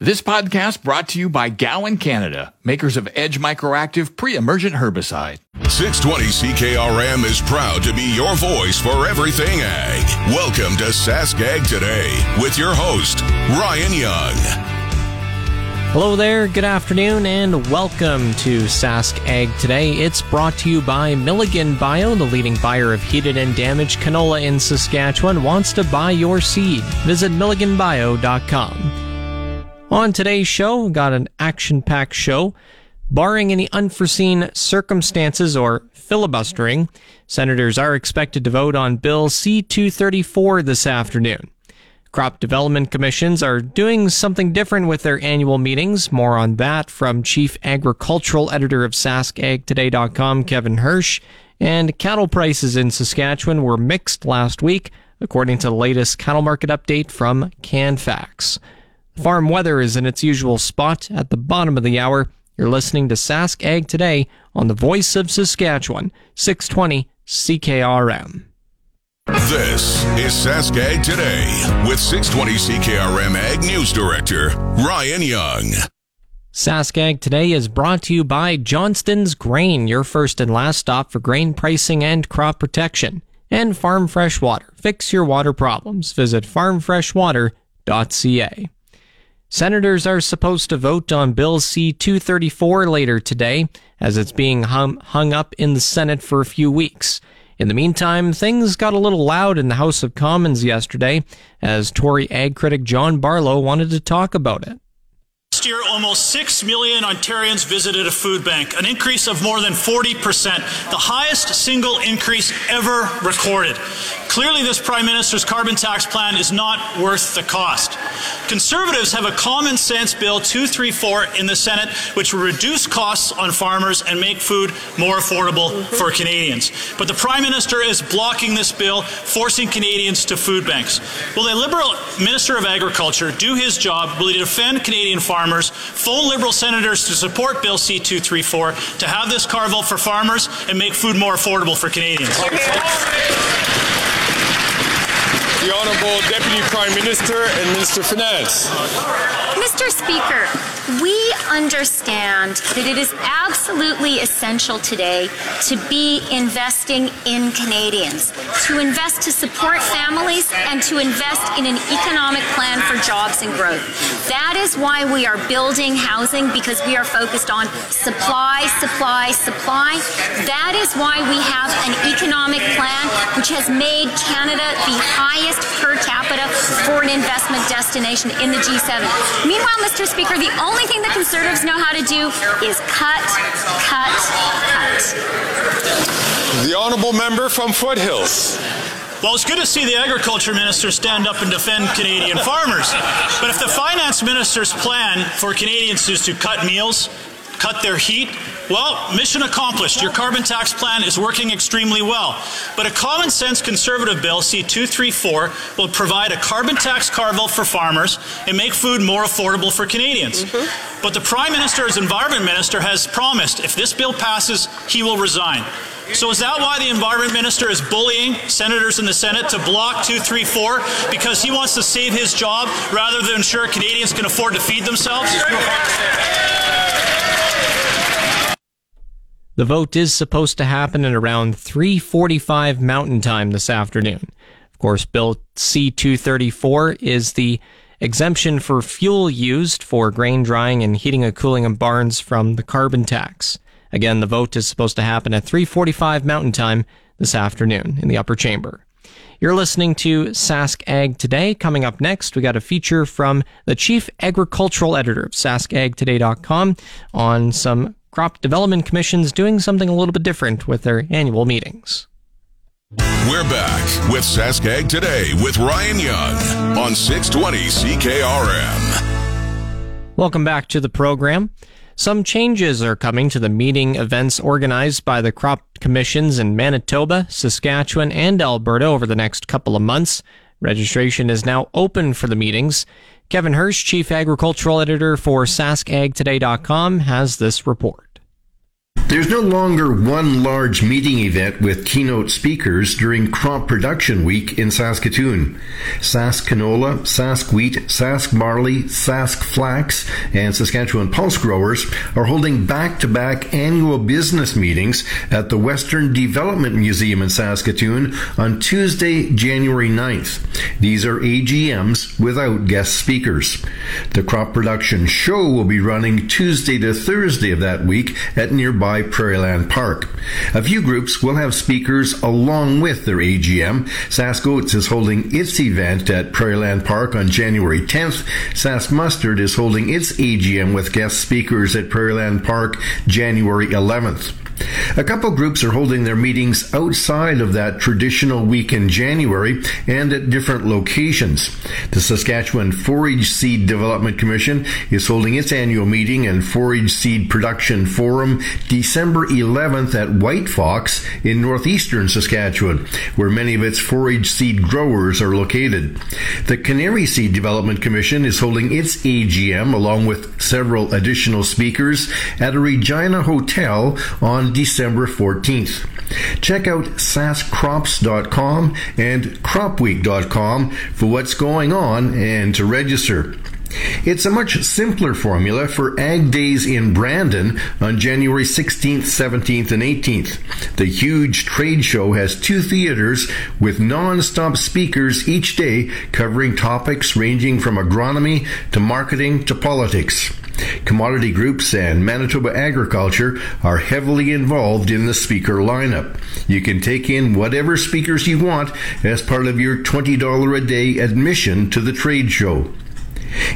This podcast brought to you by Gowan Canada, makers of Edge Microactive Pre-Emergent Herbicide. 620 CKRM is proud to be your voice for everything ag. Welcome to Sask Ag Today with your host, Ryan Young. Hello there, good afternoon, and welcome to Sask Ag Today. It's brought to you by Milligan Bio, the leading buyer of heated and damaged canola in Saskatchewan, wants to buy your seed. Visit MilliganBio.com. On today's show, we've got an action-packed show. Barring any unforeseen circumstances or filibustering, senators are expected to vote on Bill C-234 this afternoon. Crop development commissions are doing something different with their annual meetings. More on that from Chief Agricultural Editor of SaskAgToday.com, Kevin Hursh. And cattle prices in Saskatchewan were mixed last week, according to the latest cattle market update from CanFax. Farm weather is in its usual spot at the bottom of the hour. You're listening to Sask Ag Today on the Voice of Saskatchewan, 620 CKRM. This is Sask Ag Today with 620 CKRM Ag News Director Ryan Young. Sask Ag Today is brought to you by Johnston's Grain, your first and last stop for grain pricing and crop protection. And Farm Fresh Water. Fix your water problems. Visit farmfreshwater.ca. Senators are supposed to vote on Bill C-234 later today, as it's being hung up in the Senate for a few weeks. In the meantime, things got a little loud in the House of Commons yesterday as Tory ag critic John Barlow wanted to talk about it. Last year, almost 6 million Ontarians visited a food bank, an increase of more than 40%, the highest single increase ever recorded. Clearly, this Prime Minister's carbon tax plan is not worth the cost. Conservatives have a common sense bill 234 in the Senate, which will reduce costs on farmers and make food more affordable for Canadians. But the Prime Minister is blocking this bill, forcing Canadians to food banks. Will the Liberal Minister of Agriculture do his job? Will he defend Canadian farmers? Phone Liberal senators to support Bill C-234 to have this car vote for farmers and make food more affordable for Canadians. The Honourable Deputy Prime Minister and Minister of Finance. Mr. Speaker, we understand that it is absolutely essential today to be investing in Canadians, to invest to support families and to invest in an economic plan for jobs and growth. That is why we are building housing, because we are focused on supply, supply, supply. That is why we have an economic plan which has made Canada the highest per capita foreign investment destination in the G7. Meanwhile, Mr. Speaker, the only thing that Conservatives know how to do is cut, cut, cut. The Honourable Member from Foothills. Well, it's good to see the Agriculture Minister stand up and defend Canadian farmers. But if the Finance Minister's plan for Canadians is to cut meals, cut their heat, well, mission accomplished. Your carbon tax plan is working extremely well. But a common sense Conservative bill, C-234, will provide a carbon tax carve out for farmers and make food more affordable for Canadians. Mm-hmm. But the Prime Minister, as Environment Minister, has promised if this bill passes, he will resign. So is that why the Environment Minister is bullying senators in the Senate to block 234 because he wants to save his job rather than ensure Canadians can afford to feed themselves? The vote is supposed to happen at around 3:45 Mountain Time this afternoon. Of course, Bill C-234 is the exemption for fuel used for grain drying and heating and cooling of barns from the carbon tax. Again, the vote is supposed to happen at 3:45 Mountain Time this afternoon in the upper chamber. You're listening to Sask Ag Today. Coming up next, we got a feature from the Chief Agricultural Editor of SaskAgToday.com on some crop development commissions doing something a little bit different with their annual meetings. We're back with Sask Ag Today with Ryan Young on 620 CKRM. Welcome back to the program. Some changes are coming to the meeting events organized by the crop commissions in Manitoba, Saskatchewan, and Alberta over the next couple of months. Registration is now open for the meetings. Kevin Hursh, Chief Agricultural Editor for SaskAgToday.com, has this report. There's no longer one large meeting event with keynote speakers during crop production week in Saskatoon. Sask Canola, Sask Wheat, Sask Barley, Sask Flax, and Saskatchewan Pulse Growers are holding back-to-back annual business meetings at the Western Development Museum in Saskatoon on Tuesday, January 9th. These are AGMs without guest speakers. The crop production show will be running Tuesday to Thursday of that week at nearby Prairieland Park. A few groups will have speakers along with their AGM. Sask Oats is holding its event at Prairieland Park on January 10th. Sask Mustard is holding its AGM with guest speakers at Prairieland Park January 11th. A couple groups are holding their meetings outside of that traditional week in January and at different locations. The Saskatchewan Forage Seed Development Commission is holding its annual meeting and forage seed production forum December 11th at White Fox in northeastern Saskatchewan, where many of its forage seed growers are located. The Canary Seed Development Commission is holding its AGM along with several additional speakers at a Regina hotel on December 14th. Check out sascrops.com and cropweek.com for what's going on and to register. It's a much simpler formula for Ag Days in Brandon on January 16th, 17th, and 18th. The huge trade show has two theaters with non-stop speakers each day covering topics ranging from agronomy to marketing to politics. Commodity groups and Manitoba agriculture are heavily involved in the speaker lineup. You can take in whatever speakers you want as part of your $20 a day admission to the trade show.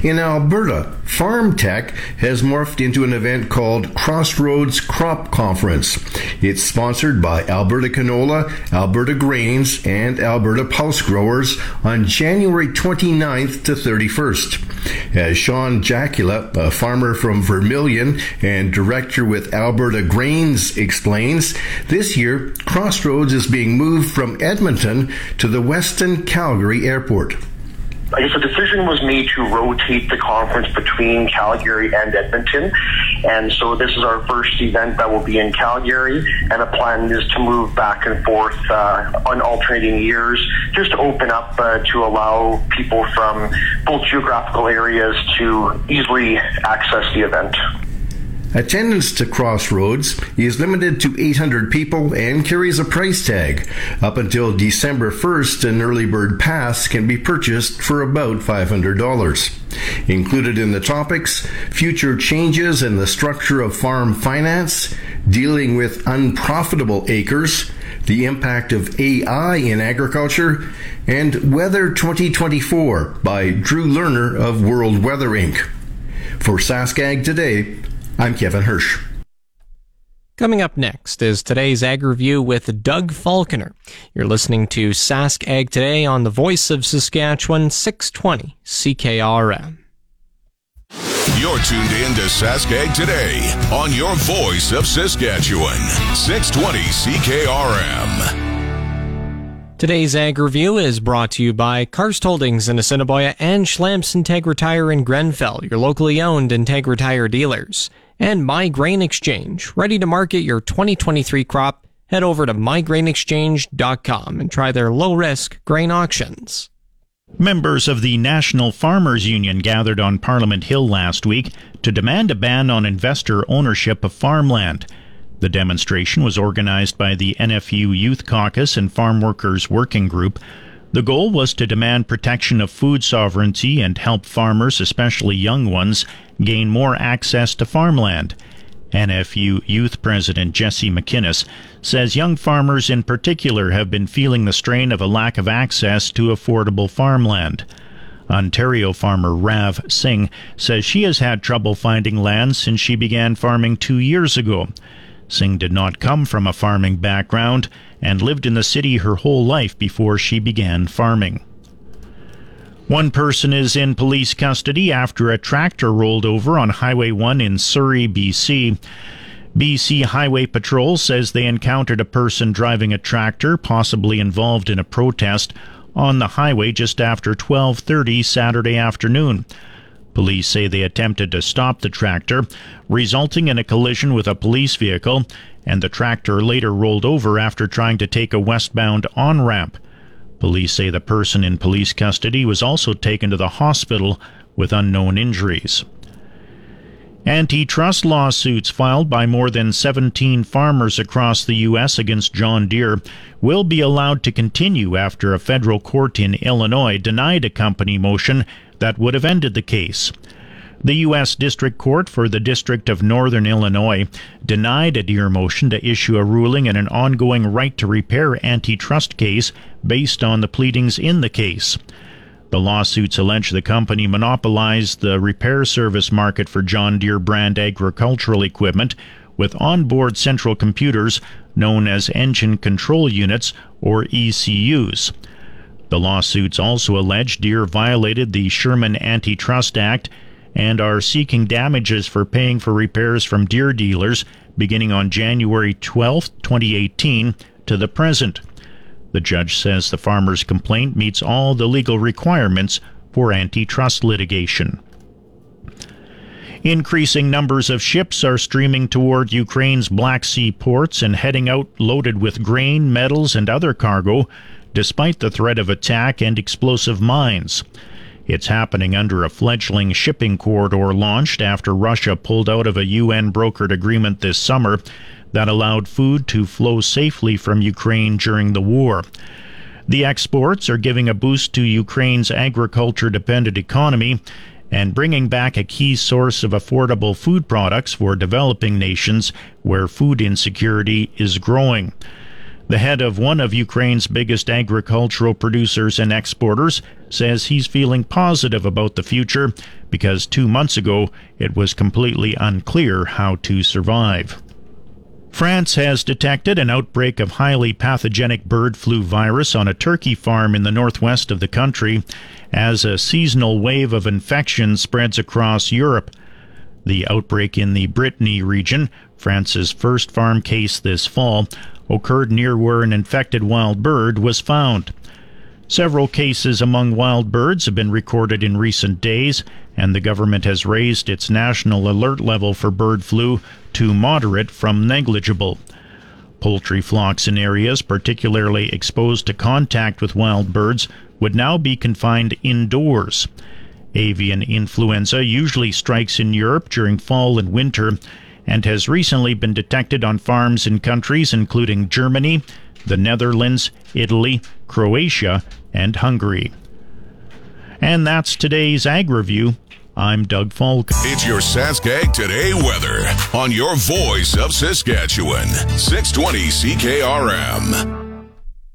In Alberta, Farm Tech has morphed into an event called Crossroads Crop Conference. It's sponsored by Alberta Canola, Alberta Grains, and Alberta Pulse Growers on January 29th to 31st. As Sean Jacula, a farmer from Vermilion and director with Alberta Grains, explains, this year Crossroads is being moved from Edmonton to the Weston Calgary Airport. I guess a decision was made to rotate the conference between Calgary and Edmonton, and so this is our first event that will be in Calgary, and the plan is to move back and forth on alternating years, just to open up to allow people from both geographical areas to easily access the event. Attendance to Crossroads is limited to 800 people and carries a price tag. Up until December 1st, an early bird pass can be purchased for about $500. Included in the topics, future changes in the structure of farm finance, dealing with unprofitable acres, the impact of AI in agriculture, and Weather 2024 by Drew Lerner of World Weather Inc. For Sask Ag Today, I'm Kevin Hursh. Coming up next is today's Ag Review with Doug Falconer. You're listening to Sask Ag Today on the Voice of Saskatchewan, 620 CKRM. You're tuned in to Sask Ag Today on your Voice of Saskatchewan, 620 CKRM. Today's Ag Review is brought to you by Karst Holdings in Assiniboia and Schlamps Integra Tire in Grenfell, your locally owned Integra Tire dealers. And My Grain Exchange. Ready to market your 2023 crop? Head over to mygrainexchange.com and try their low-risk grain auctions. Members of the National Farmers Union gathered on Parliament Hill last week to demand a ban on investor ownership of farmland. The demonstration was organized by the NFU Youth Caucus and Farm Workers Working Group. The goal was to demand protection of food sovereignty and help farmers, especially young ones, gain more access to farmland. NFU Youth President Jesse McInnes says young farmers in particular have been feeling the strain of a lack of access to affordable farmland. Ontario farmer Rav Singh says she has had trouble finding land since she began farming 2 years ago. Singh did not come from a farming background and lived in the city her whole life before she began farming. One person is in police custody after a tractor rolled over on Highway 1 in Surrey, BC. BC Highway Patrol says they encountered a person driving a tractor, possibly involved in a protest, on the highway just after 12:30 Saturday afternoon. Police say they attempted to stop the tractor, resulting in a collision with a police vehicle, and the tractor later rolled over after trying to take a westbound on-ramp. Police say the person in police custody was also taken to the hospital with unknown injuries. Antitrust lawsuits filed by more than 17 farmers across the U.S. against John Deere will be allowed to continue after a federal court in Illinois denied a company motion that would have ended the case. The U.S. District Court for the District of Northern Illinois denied a Deere motion to issue a ruling in an ongoing right to repair antitrust case based on the pleadings in the case. The lawsuits allege the company monopolized the repair service market for John Deere brand agricultural equipment with onboard central computers known as engine control units, or ECUs. The lawsuits also allege Deere violated the Sherman Antitrust Act and are seeking damages for paying for repairs from Deere dealers beginning on January 12, 2018 to the present. The judge says the farmer's complaint meets all the legal requirements for antitrust litigation. Increasing numbers of ships are streaming toward Ukraine's Black Sea ports and heading out loaded with grain, metals, and other cargo, despite the threat of attack and explosive mines. It's happening under a fledgling shipping corridor launched after Russia pulled out of a UN-brokered agreement this summer that allowed food to flow safely from Ukraine during the war. The exports are giving a boost to Ukraine's agriculture-dependent economy and bringing back a key source of affordable food products for developing nations where food insecurity is growing. The head of one of Ukraine's biggest agricultural producers and exporters says he's feeling positive about the future because 2 months ago it was completely unclear how to survive. France has detected an outbreak of highly pathogenic bird flu virus on a turkey farm in the northwest of the country as a seasonal wave of infection spreads across Europe. The outbreak in the Brittany region, France's first farm case this fall, occurred near where an infected wild bird was found. Several cases among wild birds have been recorded in recent days, and the government has raised its national alert level for bird flu to moderate from negligible. Poultry flocks in areas particularly exposed to contact with wild birds would now be confined indoors. Avian influenza usually strikes in Europe during fall and winter, and has recently been detected on farms in countries including Germany, the Netherlands, Italy, Croatia, and Hungary. And that's today's Ag Review. I'm Doug Falk. It's your Sask Ag Today weather on your voice of Saskatchewan, 620 CKRM.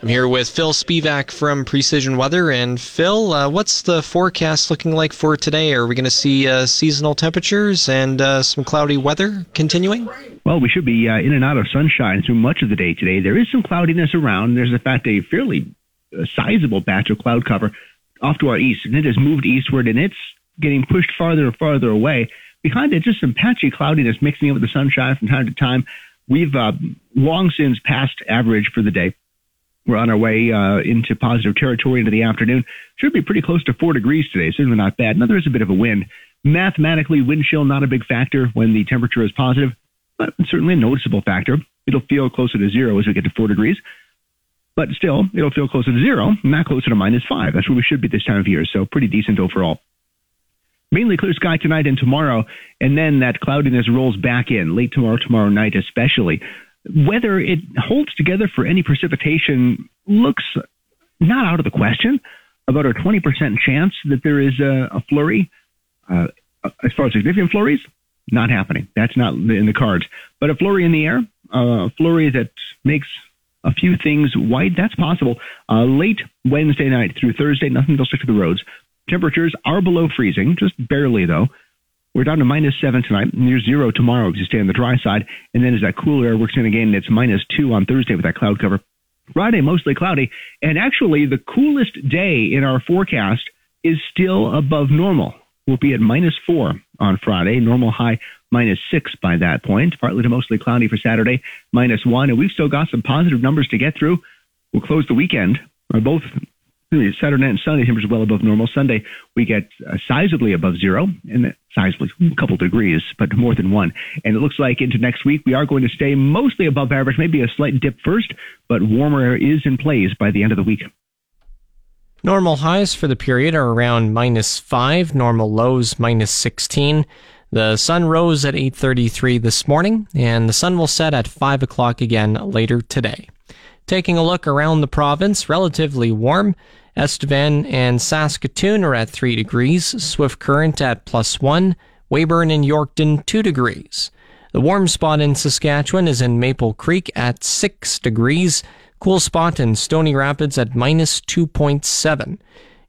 I'm here with Phil Spivak from Precision Weather. And Phil, what's the forecast looking like for today? Are we going to see seasonal temperatures and some cloudy weather continuing? Well, we should be in and out of sunshine through much of the day today. There is some cloudiness around. There's, in fact, a fairly sizable batch of cloud cover off to our east, and it has moved eastward, and it's getting pushed farther and farther away. Behind it, just some patchy cloudiness mixing in with the sunshine from time to time. We've long since passed average for the day. We're on our way into positive territory into the afternoon. Should be pretty close to 4 degrees today. Certainly not bad. Now, there is a bit of a wind. Mathematically, wind chill, not a big factor when the temperature is positive, but certainly a noticeable factor. It'll feel closer to zero as we get to 4 degrees. But still, it'll feel closer to zero, not closer to -5. That's where we should be this time of year, so pretty decent overall. Mainly clear sky tonight and tomorrow, and then that cloudiness rolls back in, late tomorrow night especially. Whether it holds together for any precipitation looks not out of the question. About a 20% chance that there is a flurry, as far as significant flurries, Not happening. That's not in the cards. But a flurry in the air, a flurry that makes a few things white, that's possible. Late Wednesday night through Thursday, nothing will stick to the roads. Temperatures are below freezing, just barely though. We're down to -7 tonight, near zero tomorrow if you stay on the dry side. And then as that cool air works in again, it's -2 on Thursday with that cloud cover. Friday, mostly cloudy. And actually, the coolest day in our forecast is still above normal. We'll be at -4 on Friday, normal high -6 by that point, partly to mostly cloudy for Saturday, -1. And we've still got some positive numbers to get through. We'll close the weekend, both Saturday and Sunday, temperatures well above normal. Sunday, we get sizably above zero, and sizably a couple degrees, but more than one. And it looks like into next week, we are going to stay mostly above average, maybe a slight dip first, but warmer air is in place by the end of the week. Normal highs for the period are around -5, normal lows -16. The sun rose at 8:33 this morning, and the sun will set at 5 o'clock again later today. Taking a look around the province, relatively warm. Estevan and Saskatoon are at 3 degrees, Swift Current at +1, Weyburn and Yorkton 2 degrees. The warm spot in Saskatchewan is in Maple Creek at 6 degrees, cool spot in Stony Rapids at -2.7.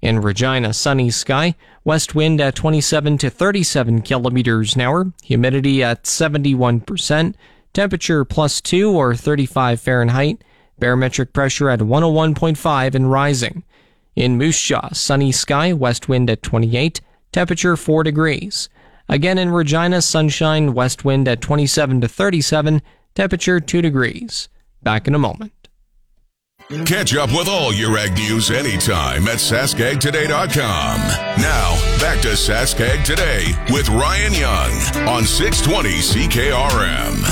In Regina, sunny sky, west wind at 27 to 37 kilometers an hour, humidity at 71%, temperature +2 or 35 Fahrenheit, barometric pressure at 101.5 and rising. In Moose Jaw, sunny sky, west wind at 28, temperature 4 degrees. Again in Regina, sunshine, west wind at 27 to 37, temperature 2 degrees. Back in a moment. Catch up with all your ag news anytime at SaskAgToday.com. Now, back to Sask Ag Today with Ryan Young on 620 CKRM.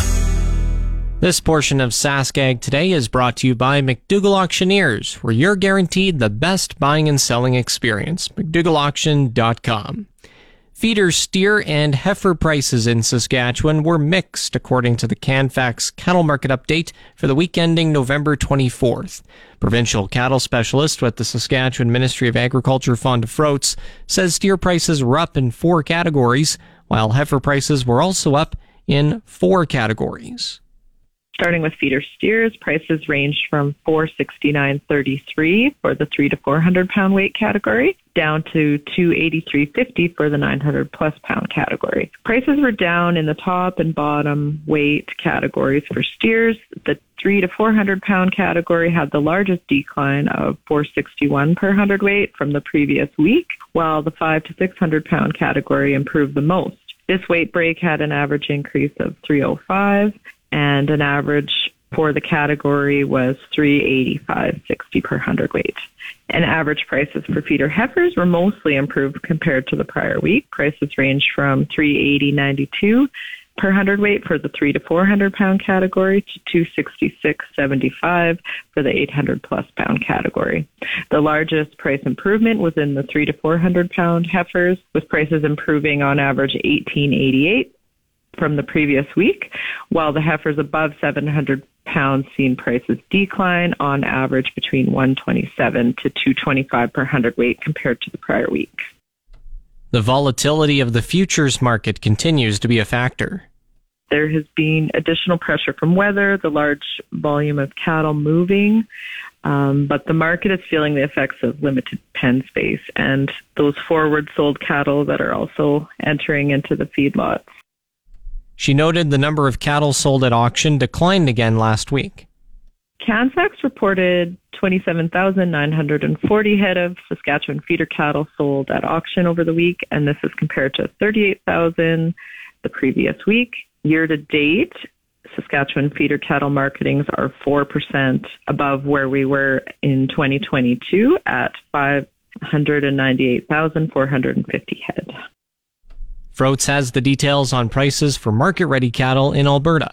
This portion of Sask Ag Today is brought to you by McDougall Auctioneers, where you're guaranteed the best buying and selling experience. McDougallAuction.com. Feeder steer and heifer prices in Saskatchewan were mixed, according to the CanFax cattle market update for the week ending November 24th. Provincial cattle specialist with the Saskatchewan Ministry of Agriculture, Fonda Froats, says steer prices were up in 4 categories, while heifer prices were also up in 4 categories. Starting with feeder steers, prices ranged from $469.33 for the 3 to 400 pound weight category down to $283.50 for the 900 plus pound category. Prices were down in the top and bottom weight categories for steers. The 3 to 400 pound category had the largest decline of $4.61 per hundredweight from the previous week, while the 5 to 600 pound category improved the most. This weight break had an average increase of $3.05. And an average for the category was $385.60 per hundredweight. And average prices for feeder heifers were mostly improved compared to the prior week. Prices ranged from $380.92 per hundredweight for the 3 to 400 pound category to $266.75 for the 800 plus pound category. The largest price improvement was in the 3 to 400 pound heifers, with prices improving on average $18.88. from the previous week, while the heifers above 700 pounds seen prices decline on average between $127 to $225 per hundredweight compared to the prior week. The volatility of the futures market continues to be a factor. There has been additional pressure from weather, the large volume of cattle moving, but the market is feeling the effects of limited pen space and those forward sold cattle that are also entering into the feedlots. She noted the number of cattle sold at auction declined again last week. CanFax reported 27,940 head of Saskatchewan feeder cattle sold at auction over the week, and this is compared to 38,000 the previous week. Year to date, Saskatchewan feeder cattle marketings are 4% above where we were in 2022 at 598,450 head. Froats has the details on prices for market-ready cattle in Alberta.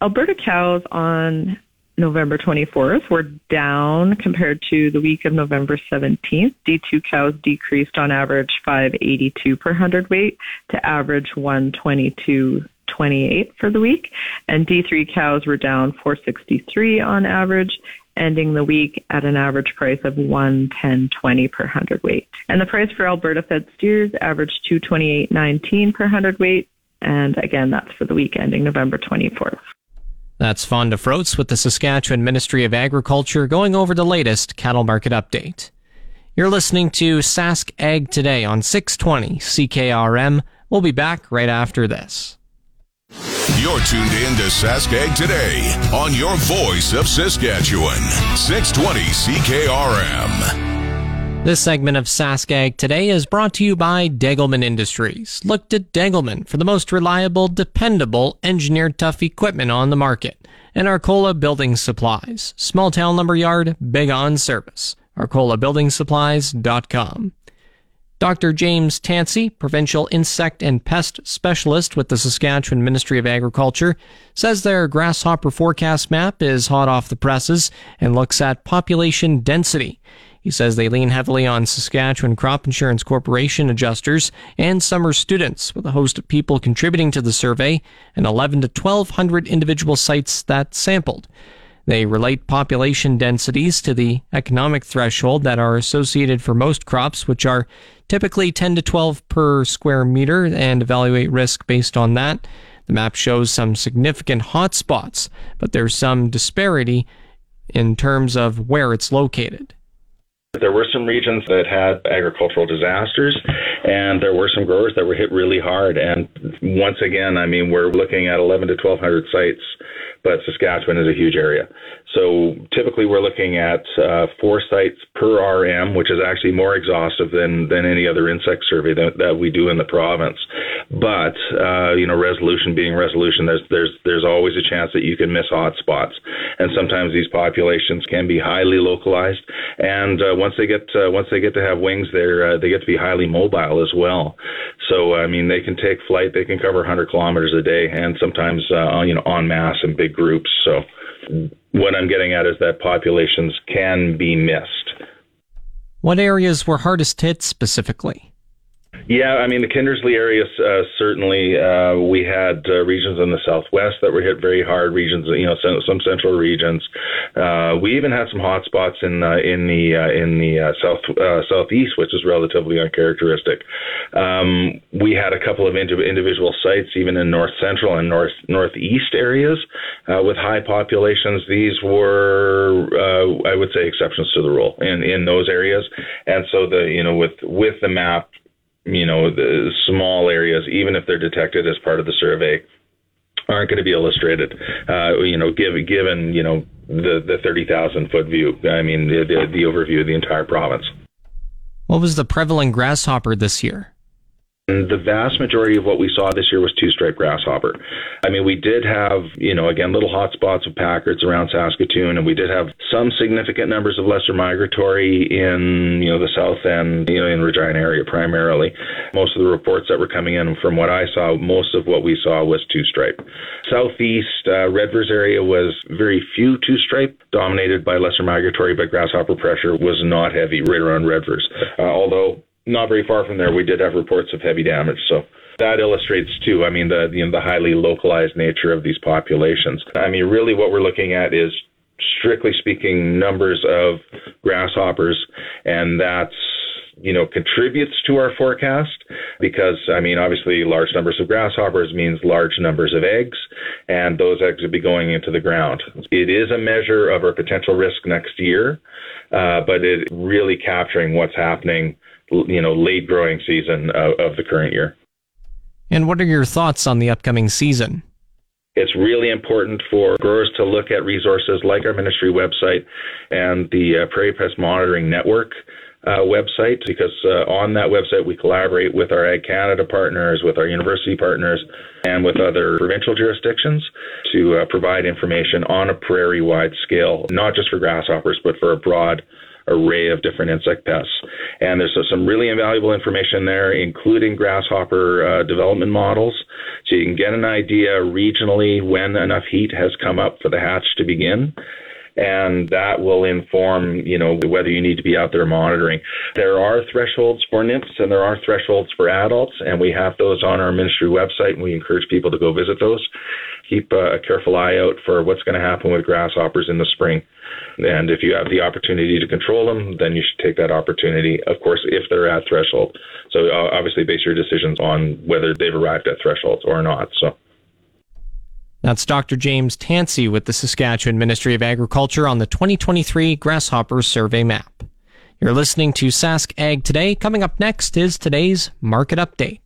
Alberta cows on November 24th were down compared to the week of November 17th. D2 cows decreased on average $5.82 per hundredweight to average $122.28 for the week. And D3 cows were down $4.63 on average, ending the week at an average price of $110.20 per hundredweight. And the price for Alberta fed steers averaged $228.19 per hundredweight, And again, that's for the week ending November 24th. That's Fonda Froats with the Saskatchewan Ministry of Agriculture going over the latest cattle market update. You're listening to Sask Ag Today on 620 CKRM. We'll be back right after this. You're tuned in to Sask Ag Today on your voice of Saskatchewan, 620 CKRM. This segment of Sask Ag Today is brought to you by Degelman Industries. Look to Degelman for the most reliable, dependable, engineered tough equipment on the market. And Arcola Building Supplies, small town lumber yard, big on service. ArcolaBuildingSupplies.com. Dr. James Tansey, Provincial Insect and Pest Specialist with the Saskatchewan Ministry of Agriculture, says their grasshopper forecast map is hot off the presses and looks at population density. He says they lean heavily on Saskatchewan Crop Insurance Corporation adjusters and summer students, with a host of people contributing to the survey and 11 to 1,200 individual sites that sampled. They relate population densities to the economic threshold that are associated for most crops, which are typically 10 to 12 per square meter, and evaluate risk based on that. The map shows some significant hotspots, but there's some disparity in terms of where it's located. There were some regions that had agricultural disasters, and there were some growers that were hit really hard. And once again, I mean, we're looking at 11 to 1,200 sites, but Saskatchewan is a huge area. So typically we're looking at 4 sites per RM, which is actually more exhaustive than any other insect survey that we do in the province. But, resolution being resolution, there's always a chance that you can miss hot spots. And sometimes these populations can be highly localized. And once they get to have wings, they get to be highly mobile as well. So, I mean, they can take flight, they can cover 100 kilometers a day, and sometimes, en masse in big groups. So what I'm getting at is that populations can be missed. What areas were hardest hit specifically? Yeah, I mean, the Kindersley area, certainly we had regions in the southwest that were hit very hard, regions, some central regions. We even had some hot spots in the southeast, which is relatively uncharacteristic. We had a couple of individual sites even in north central and northeast areas with high populations. These were, I would say, exceptions to the rule in those areas. And so with the map, the small areas, even if they're detected as part of the survey, aren't going to be illustrated, given the 30,000 foot view. I mean, the overview of the entire province. What was the prevalent grasshopper this year? The vast majority of what we saw this year was two-stripe grasshopper. I mean, we did have, little hot spots of Packards around Saskatoon, and we did have some significant numbers of lesser migratory in, the south end, in Regina area primarily. Most of the reports that were coming in, from what I saw, most of what we saw was two-stripe. Southeast Redvers area was very few two-stripe, dominated by lesser migratory, but grasshopper pressure was not heavy right around Redvers, although not very far from there, we did have reports of heavy damage. So that illustrates, too, I mean, the highly localized nature of these populations. I mean, really what we're looking at is, strictly speaking, numbers of grasshoppers, and that's, contributes to our forecast because, I mean, obviously large numbers of grasshoppers means large numbers of eggs, and those eggs would be going into the ground. It is a measure of our potential risk next year, but it really capturing what's happening late growing season of the current year. And what are your thoughts on the upcoming season? It's really important for growers to look at resources like our ministry website and the Prairie Pest Monitoring Network website, because on that website we collaborate with our Ag Canada partners, with our university partners, and with other provincial jurisdictions to provide information on a prairie-wide scale, not just for grasshoppers, but for a broad array of different insect pests. And there's some really invaluable information there, including grasshopper development models. So you can get an idea regionally when enough heat has come up for the hatch to begin. And that will inform, whether you need to be out there monitoring. There are thresholds for nymphs and there are thresholds for adults, and we have those on our ministry website, and we encourage people to go visit those. keep a careful eye out for what's going to happen with grasshoppers in the spring. And if you have the opportunity to control them, then you should take that opportunity, of course, if they're at threshold. So obviously base your decisions on whether they've arrived at thresholds or not. So that's Dr. James Tansey with the Saskatchewan Ministry of Agriculture on the 2023 Grasshopper Survey Map. You're listening to Sask Ag Today. Coming up next is today's Market Update.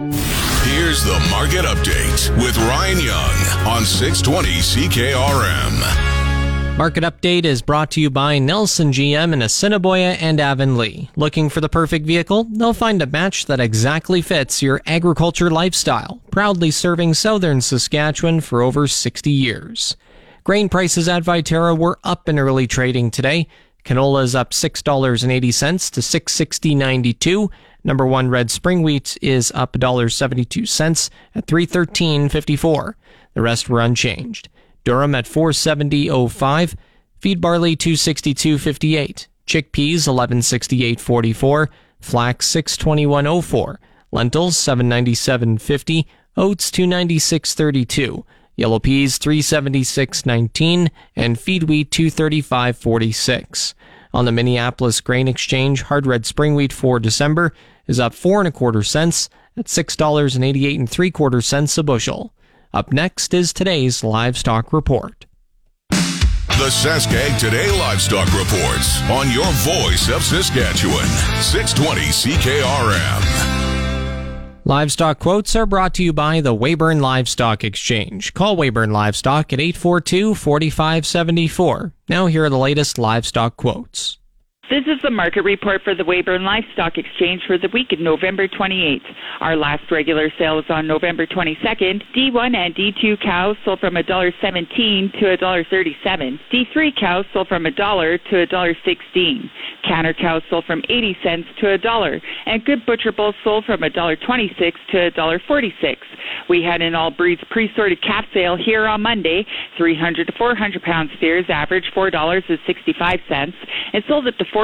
Here's the Market Update with Ryan Young on 620 CKRM. Market Update is brought to you by Nelson GM in Assiniboia and Avonlea. Looking for the perfect vehicle? They'll find a match that exactly fits your agriculture lifestyle. Proudly serving southern Saskatchewan for over 60 years. Grain prices at Viterra were up in early trading today. Canola is up $6.80 to $6.60.92. Number one red spring wheat is up $1.72 at $3.13.54. The rest were unchanged. Durum at $4.70.05. Feed barley $2.62.58. Chickpeas $11.68.44. Flax $6.21.04. Lentils $7.97.50. Oats $2.96.32. Yellow peas $3.76.19 and feed wheat $2.35.46. On the Minneapolis Grain Exchange, hard red spring wheat for December is up 4.25 cents at $6.88 3/4 a bushel. Up next is today's livestock report. The Sask Ag Today livestock reports on your voice of Saskatchewan, 620 CKRM. Livestock quotes are brought to you by the Weyburn Livestock Exchange. Call Weyburn Livestock at 842-4574. Now here are the latest livestock quotes. This is the market report for the Weyburn Livestock Exchange for the week of November 28th. Our last regular sale is on November 22nd. D1 and D2 cows sold from $1.17 to $1.37. D3 cows sold from $1 to $1.16. Canner cows sold from 80 cents to $1. And good butcher bulls sold from $1.26 to $1.46. We had an all breeds pre-sorted calf sale here on Monday. 300 to 400 pound steers averaged $4.65 and sold up to $4.84.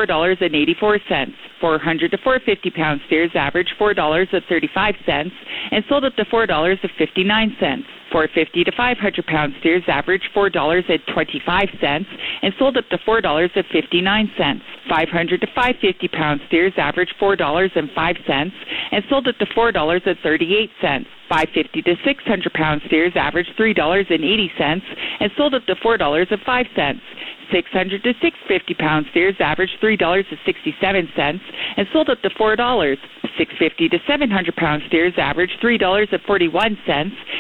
400 to 450 pound steers averaged $4.35 and sold up to $4.59. 450 to 500 pound steers averaged $4.25 and sold up to $4.59. 500 to 550 pound steers averaged $4.05 and sold up to $4.38. 550 to 600 pound steers averaged $3.80 and sold up to $4.05. 600 to 650 pound steers averaged $3.67 and sold up to $4. 650 to 700 pound steers averaged $3.41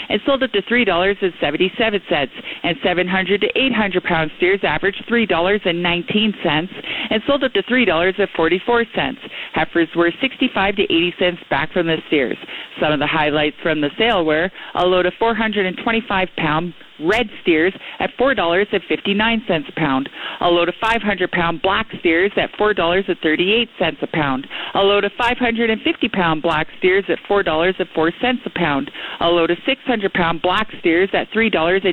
and sold up to $3.77. And 700 to 800 pound steers averaged $3.19 and sold up to $3.44. Heifers were 65 to 80 cents back from the steers. Some of the highlights from the sale were a load of 425 pound red steers at $4.59 a pound, a load of 500 pound black steers at $4.38 a pound, a load of 550 pound black steers at $4.04 a pound, a load of 600 pound black steers at $3.85 a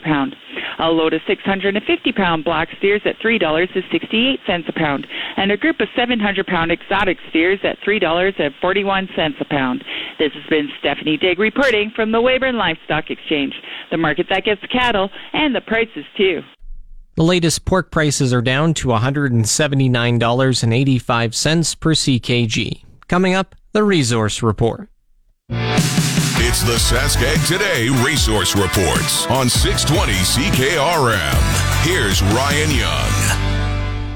pound, a load of 650 pound black steers at $3.68 a pound, and a group of 700 pound exotic steers at $3.41 a pound. This has been Stephanie Digg reporting from the Weyburn Livestock Exchange, the market that gets cattle and the prices too. The latest pork prices are down to $179.85 per CKG. Coming up, the Resource Report. It's the Sask Ag Today Resource Reports on 620 CKRM. Here's Ryan Young.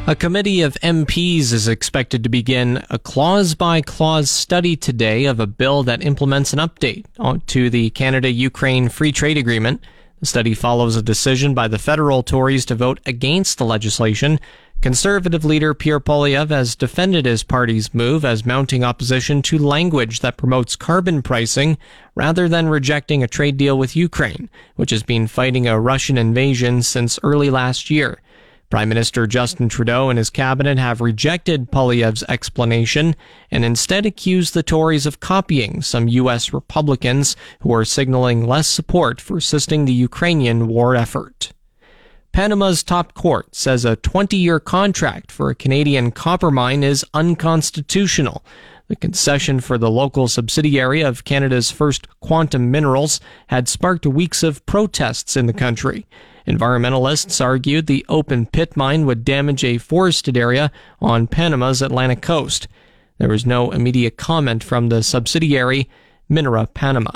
A committee of MPs is expected to begin a clause-by-clause study today of a bill that implements an update to the Canada-Ukraine Free Trade Agreement. The study follows a decision by the federal Tories to vote against the legislation. Conservative leader Pierre Poilievre has defended his party's move as mounting opposition to language that promotes carbon pricing rather than rejecting a trade deal with Ukraine, which has been fighting a Russian invasion since early last year. Prime Minister Justin Trudeau and his cabinet have rejected Poilievre's explanation and instead accused the Tories of copying some U.S. Republicans who are signaling less support for assisting the Ukrainian war effort. Panama's top court says a 20-year contract for a Canadian copper mine is unconstitutional. The concession for the local subsidiary of Canada's First Quantum Minerals had sparked weeks of protests in the country. Environmentalists argued the open pit mine would damage a forested area on Panama's Atlantic coast. There was no immediate comment from the subsidiary, Minera Panama.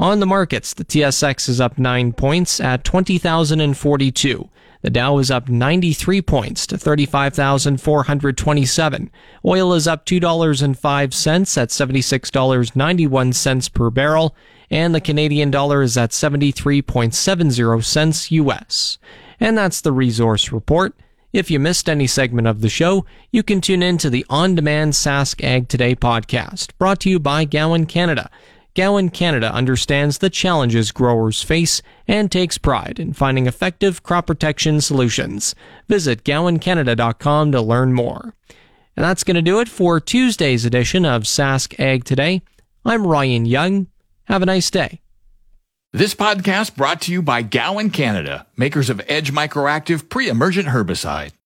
On the markets, the TSX is up 9 points at 20,042. The Dow is up 93 points to 35,427. Oil is up $2.05 at $76.91 per barrel. And the Canadian dollar is at 73.70 cents US. And that's the resource report. If you missed any segment of the show, you can tune in to the on-demand Sask Ag Today podcast, brought to you by Gowan Canada. Gowan Canada understands the challenges growers face and takes pride in finding effective crop protection solutions. Visit GowanCanada.com to learn more. And that's going to do it for Tuesday's edition of Sask Ag Today. I'm Ryan Young. Have a nice day. This podcast brought to you by Gowan Canada, makers of Edge Microactive Pre-Emergent Herbicide.